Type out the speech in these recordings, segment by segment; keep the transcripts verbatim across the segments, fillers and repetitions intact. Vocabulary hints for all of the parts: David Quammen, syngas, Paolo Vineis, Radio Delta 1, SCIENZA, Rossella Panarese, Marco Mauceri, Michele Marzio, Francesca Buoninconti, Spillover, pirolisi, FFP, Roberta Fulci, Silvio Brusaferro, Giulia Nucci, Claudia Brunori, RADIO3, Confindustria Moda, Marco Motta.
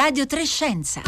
Radio tre Scienza.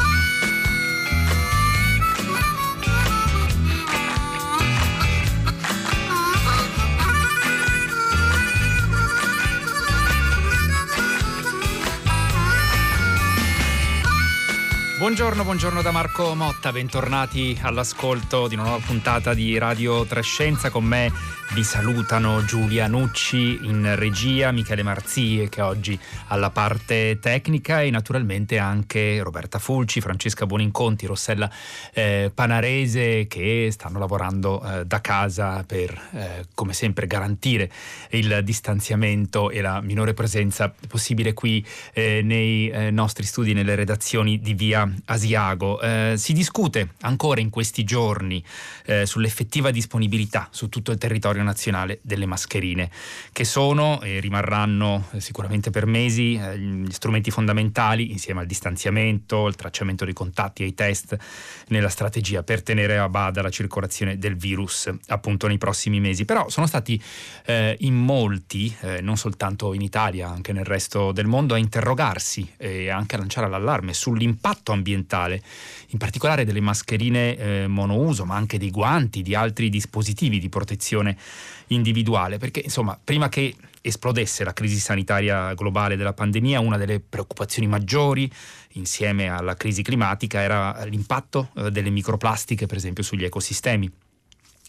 Buongiorno, buongiorno da Marco Motta, bentornati all'ascolto di una nuova puntata di Radio tre Scienza. Con me vi salutano Giulia Nucci in regia, Michele Marzio che oggi alla parte tecnica e naturalmente anche Roberta Fulci, Francesca Buoninconti, Rossella eh, Panarese che stanno lavorando eh, da casa per eh, come sempre garantire il distanziamento e la minore presenza possibile qui eh, nei eh, nostri studi, nelle redazioni di Via Asiago. Eh, si discute ancora in questi giorni eh, sull'effettiva disponibilità su tutto il territorio nazionale delle mascherine, che sono e rimarranno eh, sicuramente per mesi eh, gli strumenti fondamentali, insieme al distanziamento, al tracciamento dei contatti e ai test, nella strategia per tenere a bada la circolazione del virus appunto nei prossimi mesi. Però sono stati eh, in molti, eh, non soltanto in Italia, anche nel resto del mondo, a interrogarsi e anche a lanciare l'allarme sull'impatto ambientale, in particolare delle mascherine eh, monouso, ma anche dei guanti, di altri dispositivi di protezione individuale, perché insomma prima che esplodesse la crisi sanitaria globale della pandemia, una delle preoccupazioni maggiori insieme alla crisi climatica era l'impatto eh, delle microplastiche per esempio sugli ecosistemi.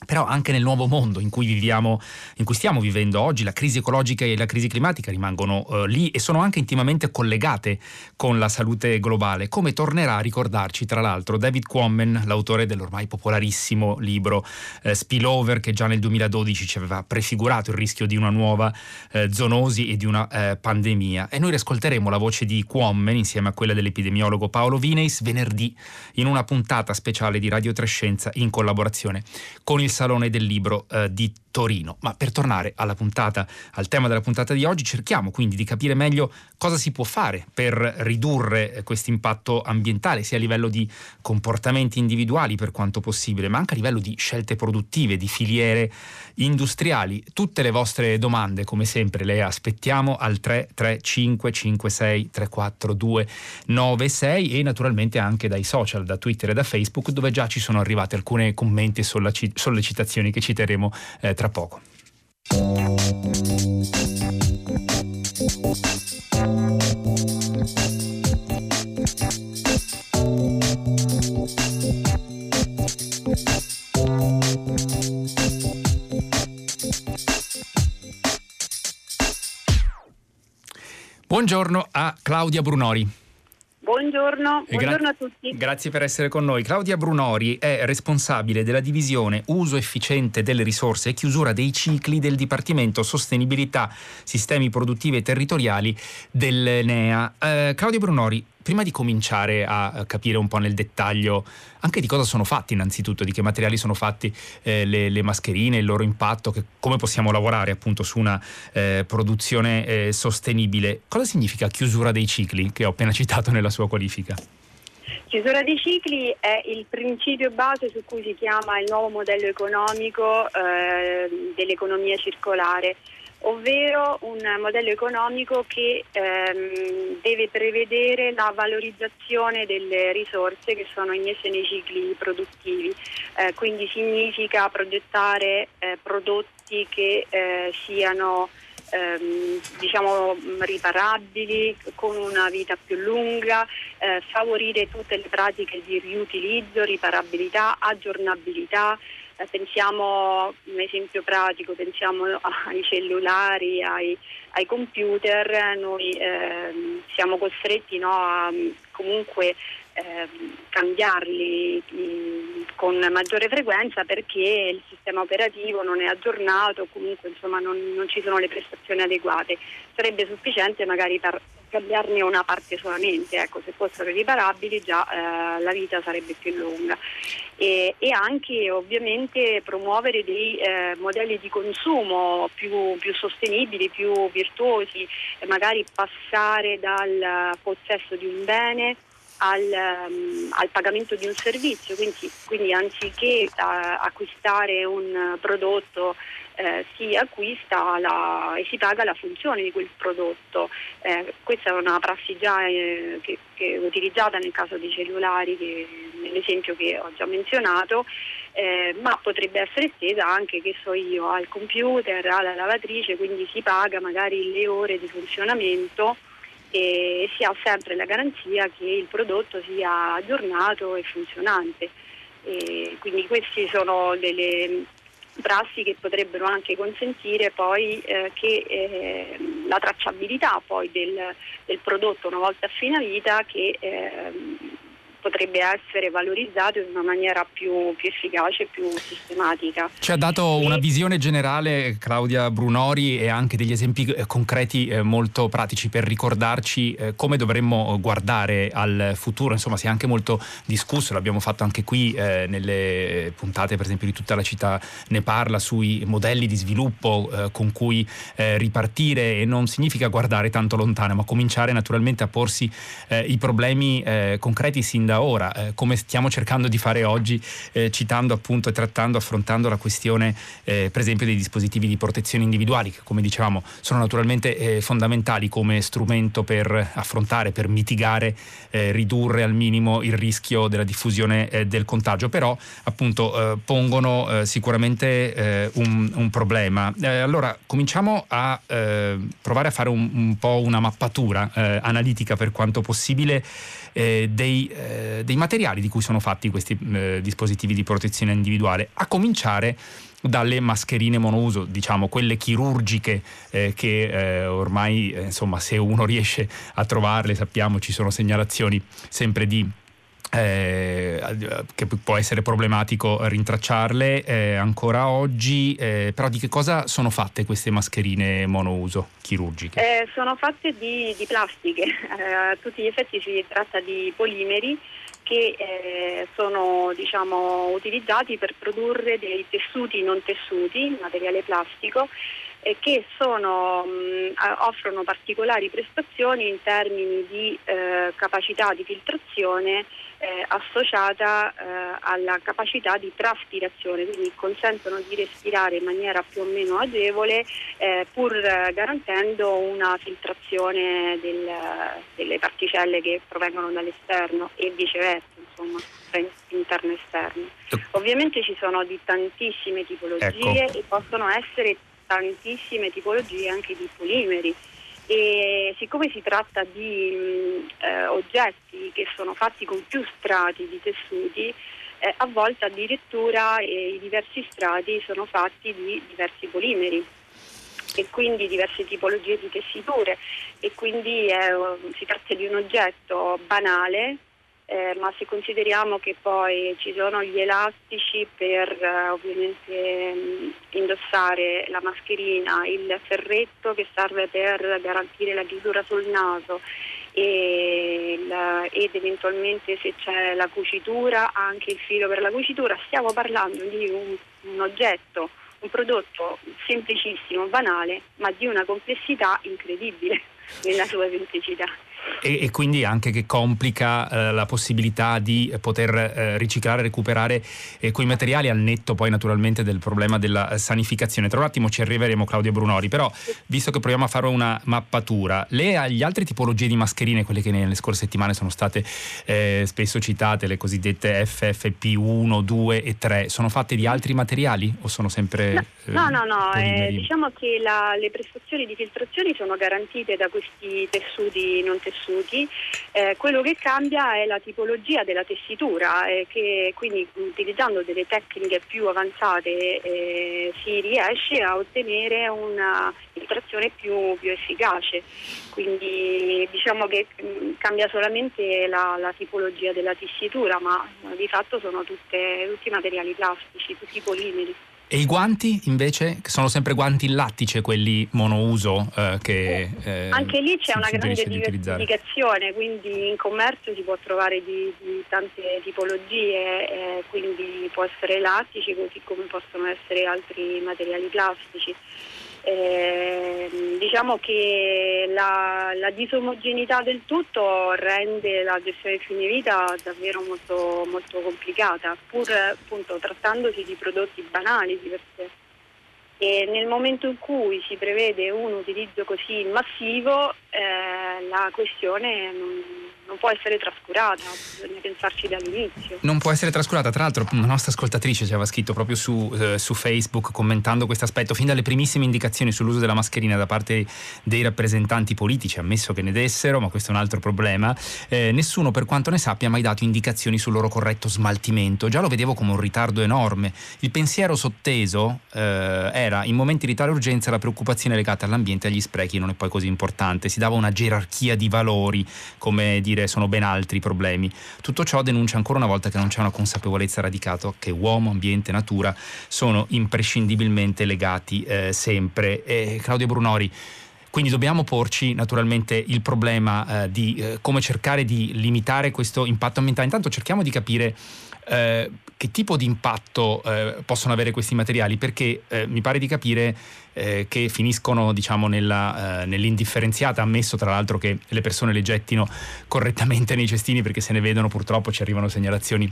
Però anche nel nuovo mondo in cui viviamo, in cui stiamo vivendo oggi, la crisi ecologica e la crisi climatica rimangono eh, lì e sono anche intimamente collegate con la salute globale, come tornerà a ricordarci tra l'altro David Quammen, l'autore dell'ormai popolarissimo libro eh, Spillover, che già nel duemiladodici ci aveva prefigurato il rischio di una nuova eh, zoonosi e di una eh, pandemia. E noi riascolteremo la voce di Quammen insieme a quella dell'epidemiologo Paolo Vineis venerdì in una puntata speciale di Radio tre Scienza in collaborazione con il Salone del Libro eh, di Torino. Ma per tornare alla puntata, al tema della puntata di oggi, cerchiamo quindi di capire meglio cosa si può fare per ridurre eh, questo impatto ambientale, sia a livello di comportamenti individuali per quanto possibile, ma anche a livello di scelte produttive, di filiere industriali. Tutte le vostre domande, come sempre, le aspettiamo al tre tre cinque cinque sei tre quattro due nove sei e naturalmente anche dai social, da Twitter e da Facebook, dove già ci sono arrivate alcune commenti e sollecitazioni che citeremo eh, tra poco. Buongiorno a Claudia Brunori. Buongiorno, buongiorno a tutti. Grazie per essere con noi. Claudia Brunori è responsabile della divisione Uso efficiente delle risorse e chiusura dei cicli del Dipartimento Sostenibilità, Sistemi Produttivi e Territoriali dell'ENEA. Eh, Claudia Brunori, prima di cominciare a capire un po' nel dettaglio anche di cosa sono fatti, innanzitutto di che materiali sono fatti eh, le, le mascherine, il loro impatto, che, come possiamo lavorare appunto su una eh, produzione eh, sostenibile, cosa significa chiusura dei cicli che ho appena citato nella sua qualifica? Chiusura dei cicli è il principio base su cui si chiama il nuovo modello economico eh, dell'economia circolare, ovvero un modello economico che ehm, deve prevedere la valorizzazione delle risorse che sono immesse nei cicli produttivi, eh, quindi significa progettare eh, prodotti che eh, siano ehm, diciamo riparabili, con una vita più lunga, eh, favorire tutte le pratiche di riutilizzo, riparabilità, aggiornabilità. Pensiamo, un esempio pratico, pensiamo ai cellulari, ai, ai computer. Noi eh, siamo costretti, no, a comunque eh, cambiarli mh, con maggiore frequenza, perché il sistema operativo non è aggiornato, comunque insomma non, non ci sono le prestazioni adeguate. Sarebbe sufficiente magari par- cambiarne una parte solamente, ecco, se fossero riparabili già eh, la vita sarebbe più lunga. E, e anche ovviamente promuovere dei eh, modelli di consumo più, più sostenibili, più virtuosi, magari passare dal possesso di un bene al, um, al pagamento di un servizio, quindi, quindi anziché uh, acquistare un prodotto eh, si acquista la, e si paga la funzione di quel prodotto. Eh, questa è una prassi già eh, che, che è utilizzata nel caso dei cellulari, che, nell'esempio che ho già menzionato, eh, ma potrebbe essere estesa anche, che so io, al computer, alla lavatrice, quindi si paga magari le ore di funzionamento e si ha sempre la garanzia che il prodotto sia aggiornato e funzionante. E quindi queste sono delle prassi che potrebbero anche consentire poi eh, che eh, la tracciabilità poi del, del prodotto una volta a fine vita, che eh, potrebbe essere valorizzato in una maniera più, più efficace, più sistematica. Ci ha dato e... una visione generale Claudia Brunori e anche degli esempi concreti eh, molto pratici per ricordarci eh, come dovremmo guardare al futuro. Insomma, si è anche molto discusso, l'abbiamo fatto anche qui eh, nelle puntate per esempio di Tutta la città ne parla, sui modelli di sviluppo eh, con cui eh, ripartire, e non significa guardare tanto lontano, ma cominciare naturalmente a porsi eh, i problemi eh, concreti sin da ora, eh, come stiamo cercando di fare oggi, eh, citando appunto e trattando, affrontando la questione eh, per esempio dei dispositivi di protezione individuali, che come dicevamo sono naturalmente eh, fondamentali come strumento per affrontare, per mitigare, eh, ridurre al minimo il rischio della diffusione eh, del contagio, però appunto eh, pongono eh, sicuramente eh, un, un problema. Eh, allora cominciamo a eh, provare a fare un, un po' una mappatura eh, analitica per quanto possibile eh, dei eh, dei materiali di cui sono fatti questi eh, dispositivi di protezione individuale, a cominciare dalle mascherine monouso, diciamo quelle chirurgiche eh, che eh, ormai eh, insomma, se uno riesce a trovarle, sappiamo ci sono segnalazioni sempre di Eh, che può essere problematico rintracciarle eh, ancora oggi, eh, però di che cosa sono fatte queste mascherine monouso chirurgiche? Eh, sono fatte di, di plastiche, eh, a tutti gli effetti si tratta di polimeri che eh, sono diciamo utilizzati per produrre dei tessuti non tessuti, materiale plastico, eh, che sono, mh, offrono particolari prestazioni in termini di eh, capacità di filtrazione Eh, associata eh, alla capacità di traspirazione, quindi consentono di respirare in maniera più o meno agevole eh, pur eh, garantendo una filtrazione del, delle particelle che provengono dall'esterno e viceversa, insomma, tra interno e esterno. Ovviamente ci sono di tantissime tipologie, ecco, e possono essere tantissime tipologie anche di polimeri. E siccome si tratta di mh, eh, oggetti che sono fatti con più strati di tessuti, eh, a volte addirittura eh, i diversi strati sono fatti di diversi polimeri e quindi diverse tipologie di tessiture, e quindi eh, si tratta di un oggetto banale, eh, ma se consideriamo che poi ci sono gli elastici per eh, ovviamente mh, indossare la mascherina, il ferretto che serve per garantire la chiusura sul naso e la, ed eventualmente se c'è la cucitura anche il filo per la cucitura, stiamo parlando di un, un oggetto, un prodotto semplicissimo, banale, ma di una complessità incredibile nella sua semplicità. E, e quindi anche che complica eh, la possibilità di poter eh, riciclare, recuperare eh, quei materiali, al netto poi naturalmente del problema della sanificazione. Tra un attimo ci arriveremo, Claudia Brunori, però visto che proviamo a fare una mappatura, le gli altre tipologie di mascherine, quelle che nelle scorse settimane sono state eh, spesso citate, le cosiddette F F P uno, due e tre, sono fatte di altri materiali o sono sempre... No, eh, no, no, no eh, diciamo che la, le prestazioni di filtrazione sono garantite da questi tessuti non tessuti. tessuti, eh, quello che cambia è la tipologia della tessitura, eh, che quindi utilizzando delle tecniche più avanzate eh, si riesce a ottenere una filtrazione più, più efficace, quindi diciamo che mh, cambia solamente la, la tipologia della tessitura, ma di fatto sono tutte, tutti materiali plastici, tutti i polimeri. E i guanti invece? Sono sempre guanti in lattice, quelli monouso? Eh, che, eh, anche lì c'è una grande diversificazione, quindi in commercio si può trovare di, di tante tipologie, eh, quindi può essere lattice, così come possono essere altri materiali plastici. Eh, diciamo che la, la disomogeneità del tutto rende la gestione del fine vita davvero molto, molto complicata, pur appunto trattandosi di prodotti banali di per sé. E nel momento in cui si prevede un utilizzo così massivo, eh, la questione non, non può essere trascurata, bisogna pensarci dall'inizio. Non può essere trascurata, tra l'altro una nostra ascoltatrice ci aveva scritto proprio su, eh, su Facebook, commentando questo aspetto: fin dalle primissime indicazioni sull'uso della mascherina da parte dei rappresentanti politici, ammesso che ne dessero, ma questo è un altro problema, eh, nessuno per quanto ne sappia ha mai dato indicazioni sul loro corretto smaltimento. Già lo vedevo come un ritardo enorme, il pensiero sotteso eh, era: in momenti di tale urgenza la preoccupazione legata all'ambiente e agli sprechi non è poi così importante, si dava una gerarchia di valori, come dire sono ben altri problemi. Tutto ciò denuncia ancora una volta che non c'è una consapevolezza radicata che uomo, ambiente, natura sono imprescindibilmente legati eh, sempre. E Claudia Brunori, quindi dobbiamo porci naturalmente il problema eh, di eh, come cercare di limitare questo impatto ambientale. Intanto cerchiamo di capire eh, che tipo di impatto eh, possono avere questi materiali, perché eh, mi pare di capire eh, che finiscono, diciamo, nella, eh, nell'indifferenziata, ammesso tra l'altro che le persone le gettino correttamente nei cestini, perché se ne vedono, purtroppo ci arrivano segnalazioni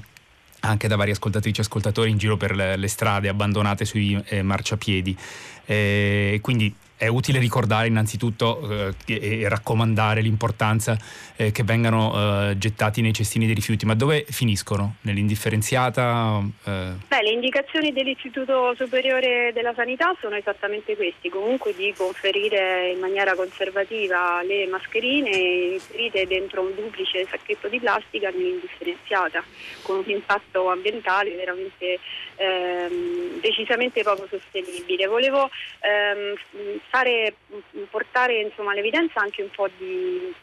anche da vari ascoltatrici e ascoltatori in giro per le, le strade, abbandonate sui eh, marciapiedi. Eh, quindi è utile ricordare innanzitutto eh, e raccomandare l'importanza eh, che vengano eh, gettati nei cestini dei rifiuti. Ma dove finiscono? Nell'indifferenziata? Eh... Beh, le indicazioni dell'Istituto Superiore della Sanità sono esattamente questi, comunque di conferire in maniera conservativa le mascherine inserite dentro un duplice sacchetto di plastica nell'indifferenziata, con un impatto ambientale veramente ehm, decisamente poco sostenibile. Volevo ehm, Fare, portare insomma all'evidenza anche un po' di,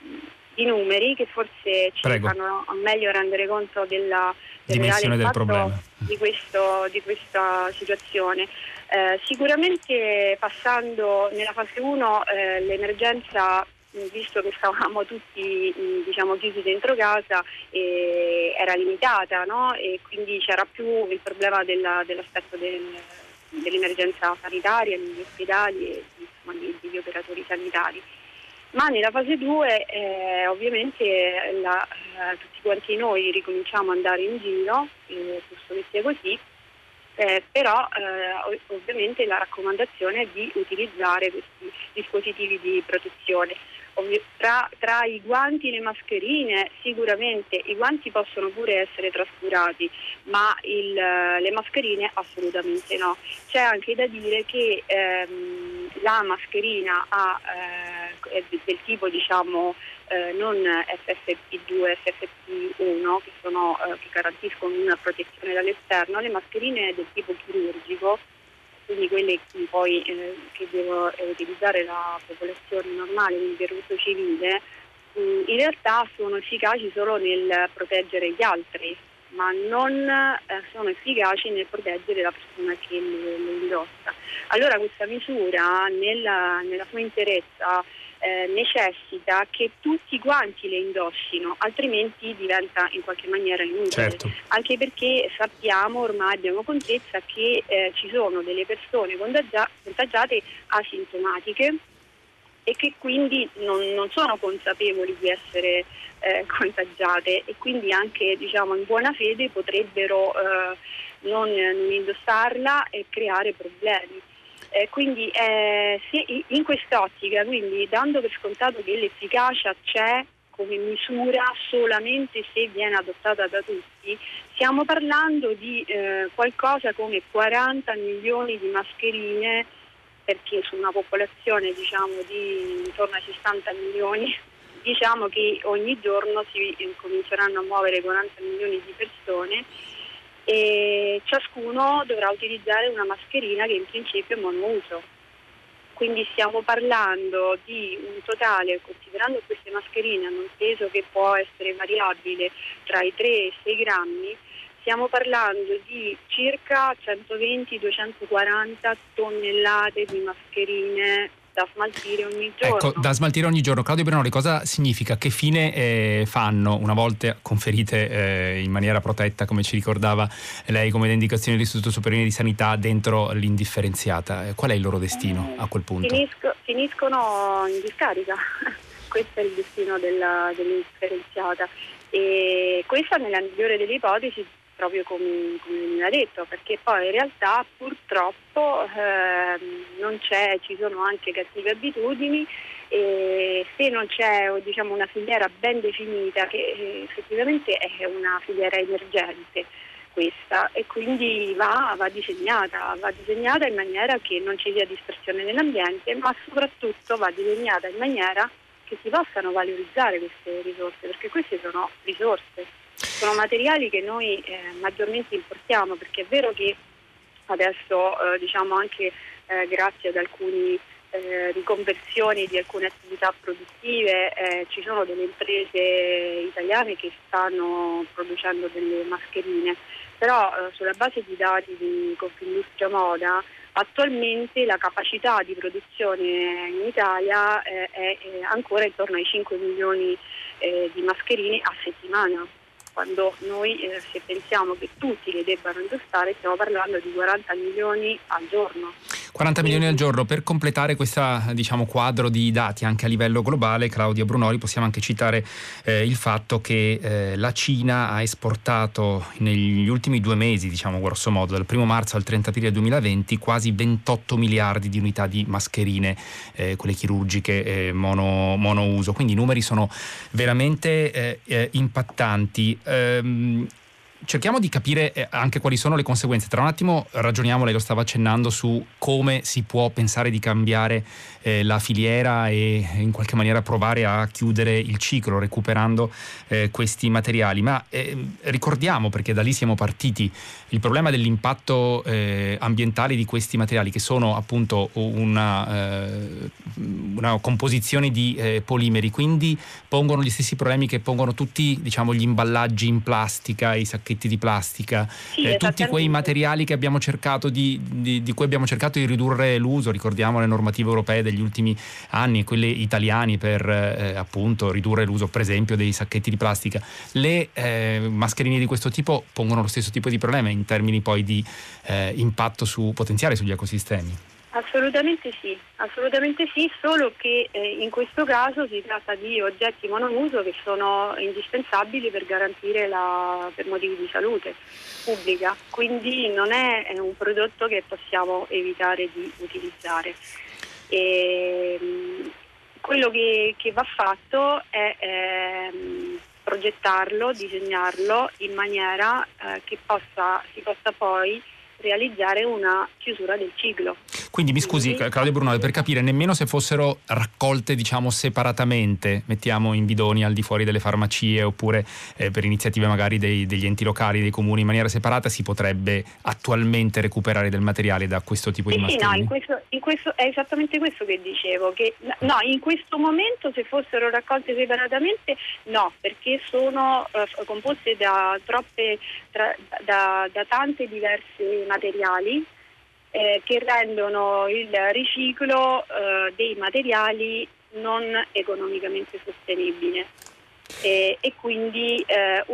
di numeri che forse ci Prego. fanno meglio rendere conto della, del dimensione del problema di, questo, di questa situazione. Eh, sicuramente passando nella fase uno eh, l'emergenza, visto che stavamo tutti diciamo chiusi dentro casa, eh, era limitata, no? E quindi c'era più il problema della, dell'aspetto del, dell'emergenza sanitaria negli ospedali e degli operatori sanitari. Ma nella fase due eh, ovviamente la, eh, tutti quanti noi ricominciamo ad andare in giro, eh, giusto che sia così, eh, però eh, ovviamente la raccomandazione è di utilizzare questi dispositivi di protezione. Ovvi- tra, tra i guanti e le mascherine, sicuramente i guanti possono pure essere trascurati, ma il, le mascherine assolutamente no. C'è anche da dire che ehm, la mascherina ha, eh, del tipo diciamo eh, non F F P due, F F P uno, che, sono, eh, che garantiscono una protezione dall'esterno. Le mascherine del tipo chirurgico, quindi quelle che poi eh, che devo eh, utilizzare la popolazione normale, quindi per uso civile, eh, in realtà sono efficaci solo nel proteggere gli altri, ma non eh, sono efficaci nel proteggere la persona che le, le indossa. Allora questa misura nella, nella sua interezza eh, necessita che tutti quanti le indossino, altrimenti diventa in qualche maniera inutile. Certo. Anche perché sappiamo, ormai abbiamo contezza che eh, ci sono delle persone contagiate asintomatiche e che quindi non, non sono consapevoli di essere eh, contagiate, e quindi anche diciamo in buona fede potrebbero eh, non, non indossarla e creare problemi. Eh, quindi eh, se in quest'ottica, quindi dando per scontato che l'efficacia c'è come misura solamente se viene adottata da tutti, stiamo parlando di eh, qualcosa come quaranta milioni di mascherine, perché su una popolazione diciamo di intorno ai sessanta milioni, diciamo che ogni giorno si cominceranno a muovere quaranta milioni di persone e ciascuno dovrà utilizzare una mascherina che in principio è monouso. Quindi stiamo parlando di un totale, considerando queste mascherine hanno un peso che può essere variabile tra i tre e i sei grammi, stiamo parlando di circa centoventi duecentoquaranta tonnellate di mascherine da smaltire ogni giorno. Ecco, da smaltire ogni giorno. Claudia Brunori, cosa significa? Che fine eh, fanno una volta conferite eh, in maniera protetta, come ci ricordava lei, come le indicazioni dell'Istituto Superiore di Sanità, dentro l'indifferenziata? Qual è il loro destino eh, a quel punto? Finisco, finiscono in discarica. Questo è il destino della, dell'indifferenziata. E questa, nella migliore delle ipotesi, proprio come, come mi ha detto, perché poi in realtà purtroppo eh, non c'è, ci sono anche cattive abitudini, e se non c'è, diciamo, una filiera ben definita, che effettivamente è una filiera emergente questa, e quindi va, va disegnata, va disegnata in maniera che non ci sia dispersione nell'ambiente, ma soprattutto va disegnata in maniera che si possano valorizzare queste risorse, perché queste sono risorse. Sono materiali che noi eh, maggiormente importiamo, perché è vero che adesso eh, diciamo anche eh, grazie ad alcune eh, riconversioni di alcune attività produttive eh, ci sono delle imprese italiane che stanno producendo delle mascherine, però eh, sulla base di dati di Confindustria Moda attualmente la capacità di produzione in Italia eh, è ancora intorno ai cinque milioni eh, di mascherine a settimana. Quando noi, eh, se pensiamo che tutti le debbano indossare, stiamo parlando di quaranta milioni al giorno. quaranta milioni al giorno. Per completare questo, diciamo, quadro di dati anche a livello globale, Claudia Brunori, possiamo anche citare eh, il fatto che eh, la Cina ha esportato negli ultimi due mesi, diciamo grosso modo, dal primo marzo al trenta aprile duemilaventi, quasi ventotto miliardi di unità di mascherine, eh, quelle chirurgiche eh, mono, monouso. Quindi i numeri sono veramente eh, eh, impattanti. Ehm, Cerchiamo di capire anche quali sono le conseguenze. Tra un attimo ragioniamo, lei lo stava accennando, su come si può pensare di cambiare eh, la filiera e in qualche maniera provare a chiudere il ciclo recuperando eh, questi materiali. Ma eh, ricordiamo, perché da lì siamo partiti, il problema dell'impatto eh, ambientale di questi materiali, che sono appunto una, eh, una composizione di eh, polimeri, quindi pongono gli stessi problemi che pongono tutti, diciamo, gli imballaggi in plastica, i sacchetti di plastica, sì, eh, tutti quei materiali che abbiamo cercato di, di, di cui abbiamo cercato di ridurre l'uso. Ricordiamo le normative europee degli ultimi anni e quelle italiane per eh, appunto ridurre l'uso, per esempio, dei sacchetti di plastica. Le eh, mascherine di questo tipo pongono lo stesso tipo di problema in termini poi di eh, impatto su, potenziale sugli ecosistemi. Assolutamente sì, assolutamente sì, solo che eh, in questo caso si tratta di oggetti monouso che sono indispensabili per garantire la, per motivi di salute pubblica, quindi non è, è un prodotto che possiamo evitare di utilizzare. E, quello che, che va fatto è ehm, progettarlo, disegnarlo in maniera eh, che possa, si possa poi realizzare una chiusura del ciclo. Quindi mi scusi, Claudia Brunori, per capire, nemmeno se fossero raccolte, diciamo, separatamente, mettiamo in bidoni al di fuori delle farmacie oppure eh, per iniziative magari dei, degli enti locali, dei comuni, in maniera separata, si potrebbe attualmente recuperare del materiale da questo tipo di eh mascherine? Sì, no, in questo, in questo, è esattamente questo che dicevo, che no, in questo momento se fossero raccolte separatamente no, perché sono eh, composte da troppe, tra, da, da tante diverse materiali eh, che rendono il riciclo eh, dei materiali non economicamente sostenibile, e, e quindi eh,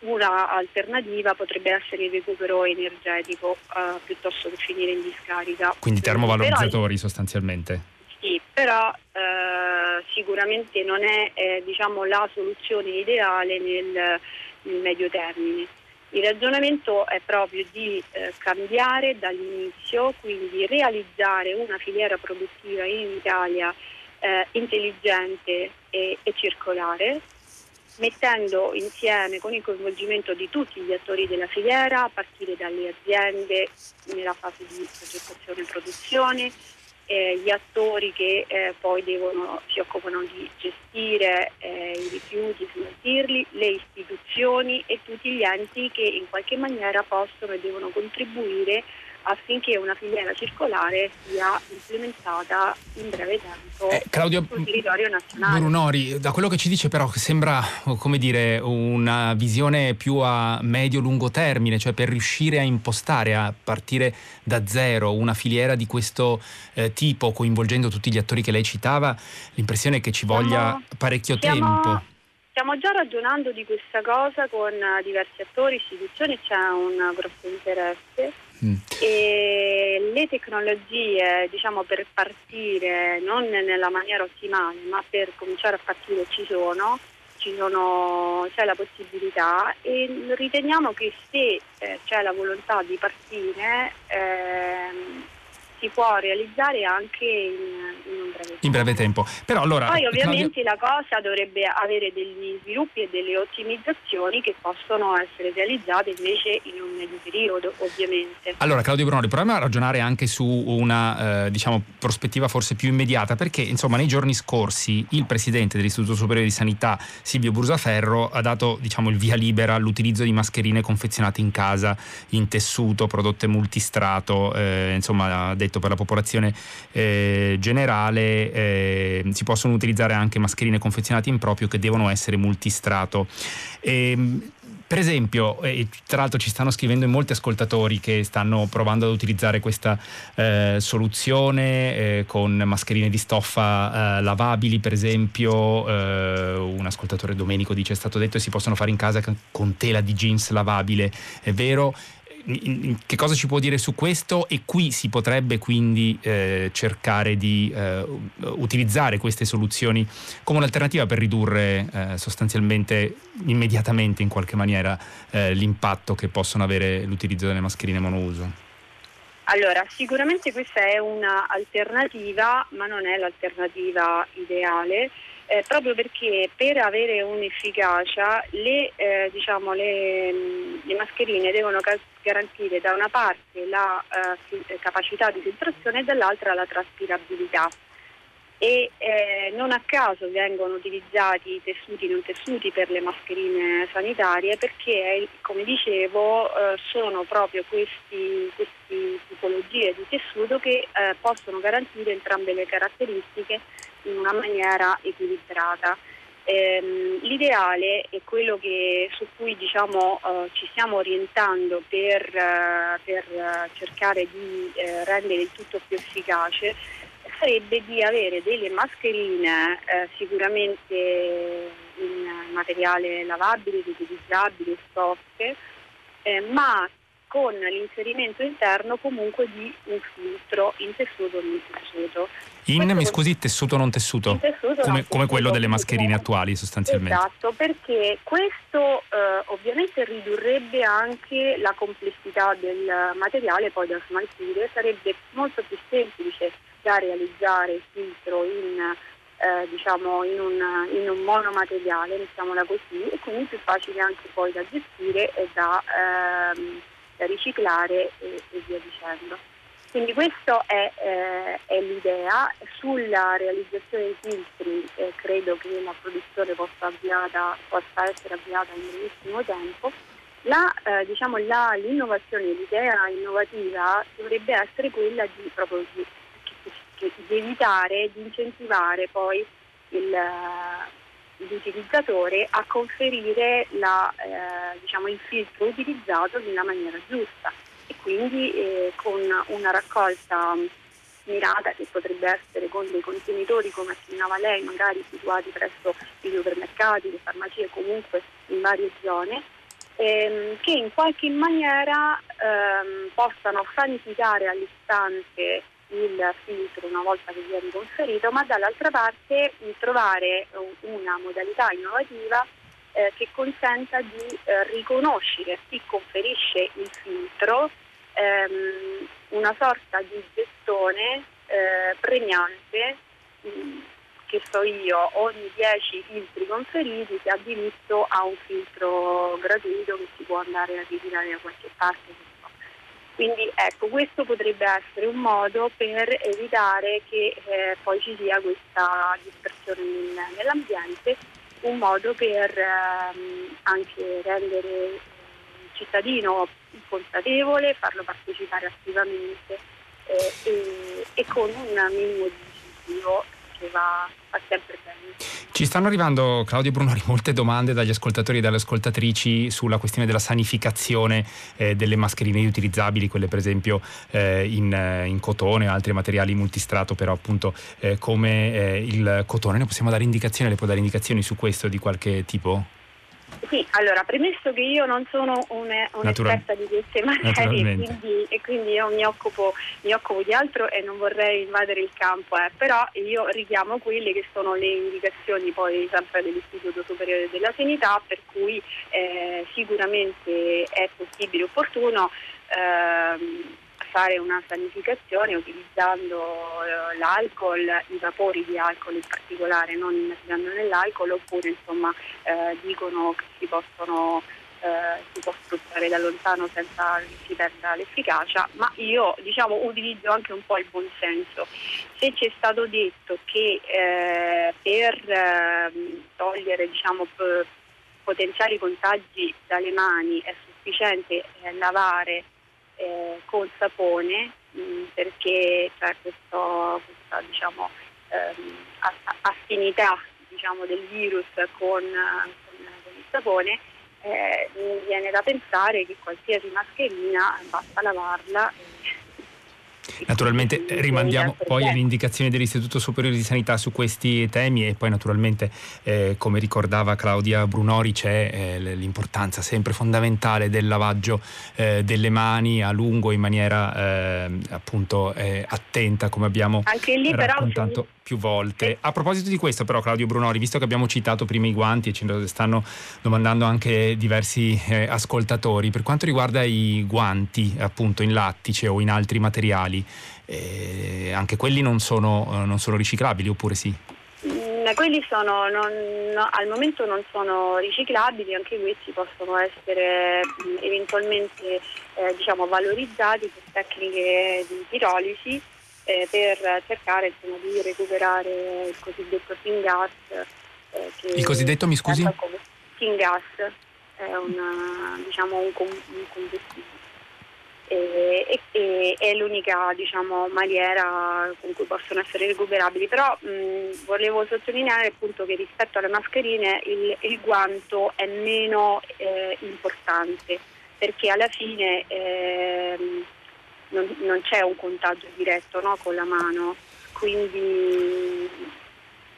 una alternativa potrebbe essere il recupero energetico eh, piuttosto che finire in discarica. Quindi termovalorizzatori, però, sostanzialmente? Sì, però eh, sicuramente non è eh, diciamo la soluzione ideale nel, nel medio termine. Il ragionamento è proprio di eh, cambiare dall'inizio, quindi realizzare una filiera produttiva in Italia eh, intelligente e, e circolare, mettendo insieme, con il coinvolgimento di tutti gli attori della filiera, a partire dalle aziende nella fase di progettazione e produzione, eh, gli attori che eh, poi devono, si occupano di gestire eh, i rifiuti, smaltirli, le istituzioni e tutti gli enti che in qualche maniera possono e devono contribuire affinché una filiera circolare sia implementata in breve tempo eh, Claudia sul territorio nazionale. Brunori, da quello che ci dice però sembra, come dire, una visione più a medio-lungo termine, cioè per riuscire a impostare, a partire da zero, una filiera di questo eh, tipo, coinvolgendo tutti gli attori che lei citava, l'impressione è che ci voglia siamo, parecchio siamo... tempo. Stiamo già ragionando di questa cosa con diversi attori, istituzioni, c'è un grosso interesse mm. e le tecnologie, diciamo, per partire, non nella maniera ottimale, ma per cominciare a partire ci sono, ci sono c'è la possibilità, e riteniamo che se eh, c'è la volontà di partire ehm, si può realizzare anche in, in, un breve in breve tempo. Però allora, poi ovviamente Claudia... la cosa dovrebbe avere degli sviluppi e delle ottimizzazioni che possono essere realizzate invece in un medio periodo, ovviamente. Allora Claudio Brunori, proviamo a ragionare anche su una eh, diciamo prospettiva forse più immediata, perché insomma nei giorni scorsi il presidente dell'Istituto Superiore di Sanità Silvio Brusaferro ha dato diciamo il via libera all'utilizzo di mascherine confezionate in casa, in tessuto, prodotte multistrato, eh, insomma dei per la popolazione eh, generale eh, si possono utilizzare anche mascherine confezionate in proprio che devono essere multistrato. E, per esempio, e tra l'altro ci stanno scrivendo in molti ascoltatori che stanno provando ad utilizzare questa eh, soluzione eh, con mascherine di stoffa eh, lavabili, per esempio eh, un ascoltatore Domenico dice è stato detto che si possono fare in casa con tela di jeans lavabile, è vero? Che cosa ci può dire su questo? E qui si potrebbe quindi eh, cercare di eh, utilizzare queste soluzioni come un'alternativa per ridurre eh, sostanzialmente, immediatamente in qualche maniera, eh, l'impatto che possono avere l'utilizzo delle mascherine monouso? Allora, sicuramente questa è un'alternativa, ma non è l'alternativa ideale. Eh, proprio perché per avere un'efficacia le, eh, diciamo, le, le mascherine devono ca- garantire da una parte la eh, fi- capacità di filtrazione e dall'altra la traspirabilità. E eh, non a caso vengono utilizzati tessuti non tessuti per le mascherine sanitarie, perché, come dicevo, eh, sono proprio questi, queste tipologie di tessuto che eh, possono garantire entrambe le caratteristiche in una maniera equilibrata. Ehm, l'ideale è quello che, su cui diciamo eh, ci stiamo orientando per, eh, per cercare di eh, rendere il tutto più efficace, sarebbe di avere delle mascherine eh, sicuramente in materiale lavabile, riutilizzabile, stoffe, eh, ma con l'inserimento interno comunque di un filtro in tessuto o non tessuto. In, mi scusi, tessuto o non tessuto? tessuto come, non come quello delle mascherine attuali sostanzialmente. Esatto, perché questo eh, ovviamente ridurrebbe anche la complessità del materiale poi da smaltire, sarebbe molto più semplice da realizzare il filtro in... Eh, diciamo in un, in un monomateriale, diciamola così, e quindi più facile anche poi da gestire e da, ehm, da riciclare e, e via dicendo. Quindi questa è, eh, è l'idea. Sulla realizzazione dei filtri eh, credo che la produzione possa, avviata, possa essere avviata in brevissimo tempo. La, eh, diciamo, la, l'innovazione, l'idea innovativa dovrebbe essere quella di proprio di di evitare, di incentivare poi il, l'utilizzatore a conferire la, eh, diciamo il filtro utilizzato nella maniera giusta, e quindi eh, con una raccolta mirata che potrebbe essere con dei contenitori, come accennava lei, magari situati presso i supermercati, le farmacie, comunque in varie zone, ehm, che in qualche maniera ehm, possano sanificare all'istante il filtro una volta che viene conferito, ma dall'altra parte trovare una modalità innovativa eh, che consenta di eh, riconoscere a chi conferisce il filtro ehm, una sorta di gettone eh, premiante, mh, che so io, ogni dieci filtri conferiti si ha diritto a un filtro gratuito che si può andare a ritirare da qualche parte. Quindi ecco, questo potrebbe essere un modo per evitare che eh, poi ci sia questa dispersione nel, nell'ambiente, un modo per ehm, anche rendere il cittadino consapevole, farlo partecipare attivamente eh, e, e con un minimo di incentivo che va, va sempre bene. Ci stanno arrivando, Claudia Brunori, molte domande dagli ascoltatori e dalle ascoltatrici sulla questione della sanificazione eh, delle mascherine riutilizzabili, quelle per esempio eh, in, in cotone o altri materiali multistrato, però appunto eh, come eh, il cotone. Ne possiamo dare indicazioni? Le può dare indicazioni su questo di qualche tipo? Sì, allora, premesso che io non sono una, un'esperta di queste materie, quindi, e quindi io mi occupo, mi occupo di altro e non vorrei invadere il campo, eh, però io richiamo quelle che sono le indicazioni poi sempre dell'Istituto Superiore della Sanità, per cui eh, sicuramente è possibile e opportuno ehm, fare una sanificazione utilizzando eh, l'alcol, i vapori di alcol in particolare, non immergendo nell'alcol, oppure insomma eh, dicono che si possono eh, si può sfruttare da lontano senza che si perda l'efficacia, ma io diciamo utilizzo anche un po' il buon senso. Se ci è stato detto che eh, per eh, togliere diciamo p- potenziali contagi dalle mani è sufficiente eh, lavare Eh, con sapone, mh, perché c'è questo, questa diciamo, ehm, affinità diciamo, del virus con, con, con il sapone, eh, mi viene da pensare che qualsiasi mascherina basta lavarla. Naturalmente rimandiamo poi alle indicazioni dell'Istituto Superiore di Sanità su questi temi, e poi naturalmente eh, come ricordava Claudia Brunori c'è eh, l'importanza sempre fondamentale del lavaggio eh, delle mani a lungo, in maniera eh, appunto eh, attenta, come abbiamo anche lì raccontato però, più volte. A proposito di questo però, Claudio Brunori, visto che abbiamo citato prima i guanti e ci stanno domandando anche diversi eh, ascoltatori, per quanto riguarda i guanti appunto in lattice o in altri materiali, Eh, anche quelli non sono, non sono riciclabili, oppure sì? Quelli sono non, no, al momento non sono riciclabili, anche questi possono essere mh, eventualmente eh, diciamo valorizzati con tecniche di pirolisi eh, per cercare insomma, di recuperare il cosiddetto syngas. Eh, che il cosiddetto, mi scusi? Syngas è una, diciamo un, un combustibile. E, e è l'unica diciamo maniera con cui possono essere recuperabili, però mh, volevo sottolineare appunto che rispetto alle mascherine il, il guanto è meno eh, importante, perché alla fine eh, non, non c'è un contagio diretto, no, con la mano, quindi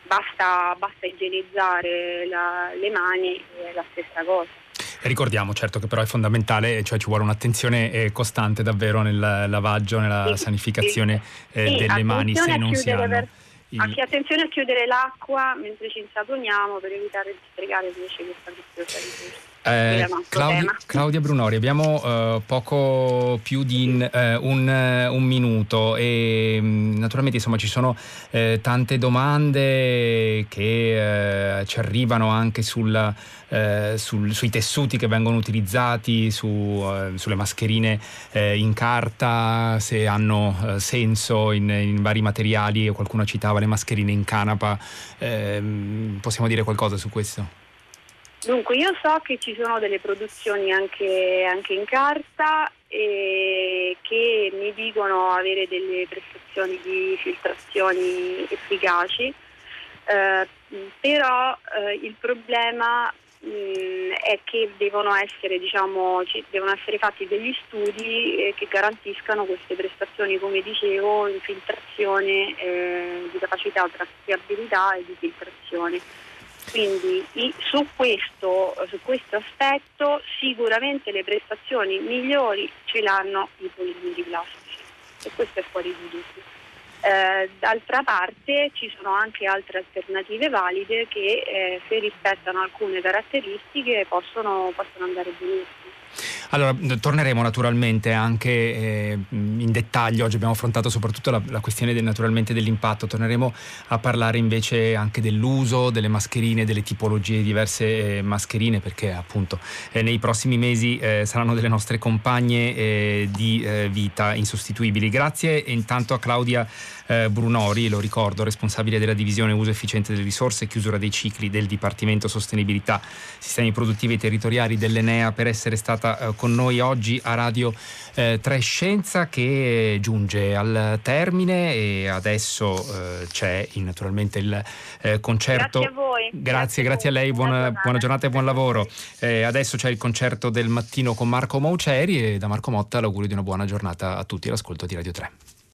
basta, basta igienizzare la, le mani, è la stessa cosa. Ricordiamo certo che però è fondamentale, cioè ci vuole un'attenzione eh, costante davvero nel lavaggio, nella sì, sanificazione sì. Eh, sì, delle mani, se non si hanno. Per... Il... Anche attenzione a chiudere l'acqua mentre ci insaponiamo, per evitare di sprecare invece questa preziosa. Eh, Claudia, Claudia Brunori, abbiamo eh, poco più di in, eh, un, un minuto e naturalmente insomma ci sono eh, tante domande che eh, ci arrivano anche sul, eh, sul, sui tessuti che vengono utilizzati, su, eh, sulle mascherine eh, in carta, se hanno eh, senso in, in vari materiali. Qualcuno citava le mascherine in canapa, eh, possiamo dire qualcosa su questo? Dunque, io so che ci sono delle produzioni anche, anche in carta e che mi dicono avere delle prestazioni di filtrazioni efficaci, eh, però eh, il problema mh, è che devono essere, diciamo, ci, devono essere fatti degli studi eh, che garantiscano queste prestazioni, come dicevo, in filtrazione, eh, di capacità, tracciabilità e di filtrazione. Quindi su questo, su questo aspetto sicuramente le prestazioni migliori ce l'hanno i polimeri plastici, e questo è fuori di dubbio. Eh, d'altra parte ci sono anche altre alternative valide che eh, se rispettano alcune caratteristiche possono, possono andare benissimo. Allora, torneremo naturalmente anche eh, in dettaglio. Oggi abbiamo affrontato soprattutto la, la questione del, naturalmente dell'impatto. Torneremo a parlare invece anche dell'uso delle mascherine, delle tipologie diverse eh, mascherine, perché appunto eh, nei prossimi mesi eh, saranno delle nostre compagne eh, di eh, vita insostituibili. Grazie intanto a Claudia eh, Brunori, lo ricordo, responsabile della divisione uso efficiente delle risorse e chiusura dei cicli del Dipartimento Sostenibilità, Sistemi Produttivi e Territoriali dell'Enea, per essere stata eh, con noi oggi a Radio tre Scienza, che giunge al termine, e adesso eh, c'è naturalmente il eh, concerto. Grazie a voi. Grazie, grazie a lei, buona, buona, buona giornata e buon lavoro. Eh, adesso c'è il concerto del mattino con Marco Mauceri, e da Marco Motta l'augurio di una buona giornata a tutti all'ascolto di Radio tre.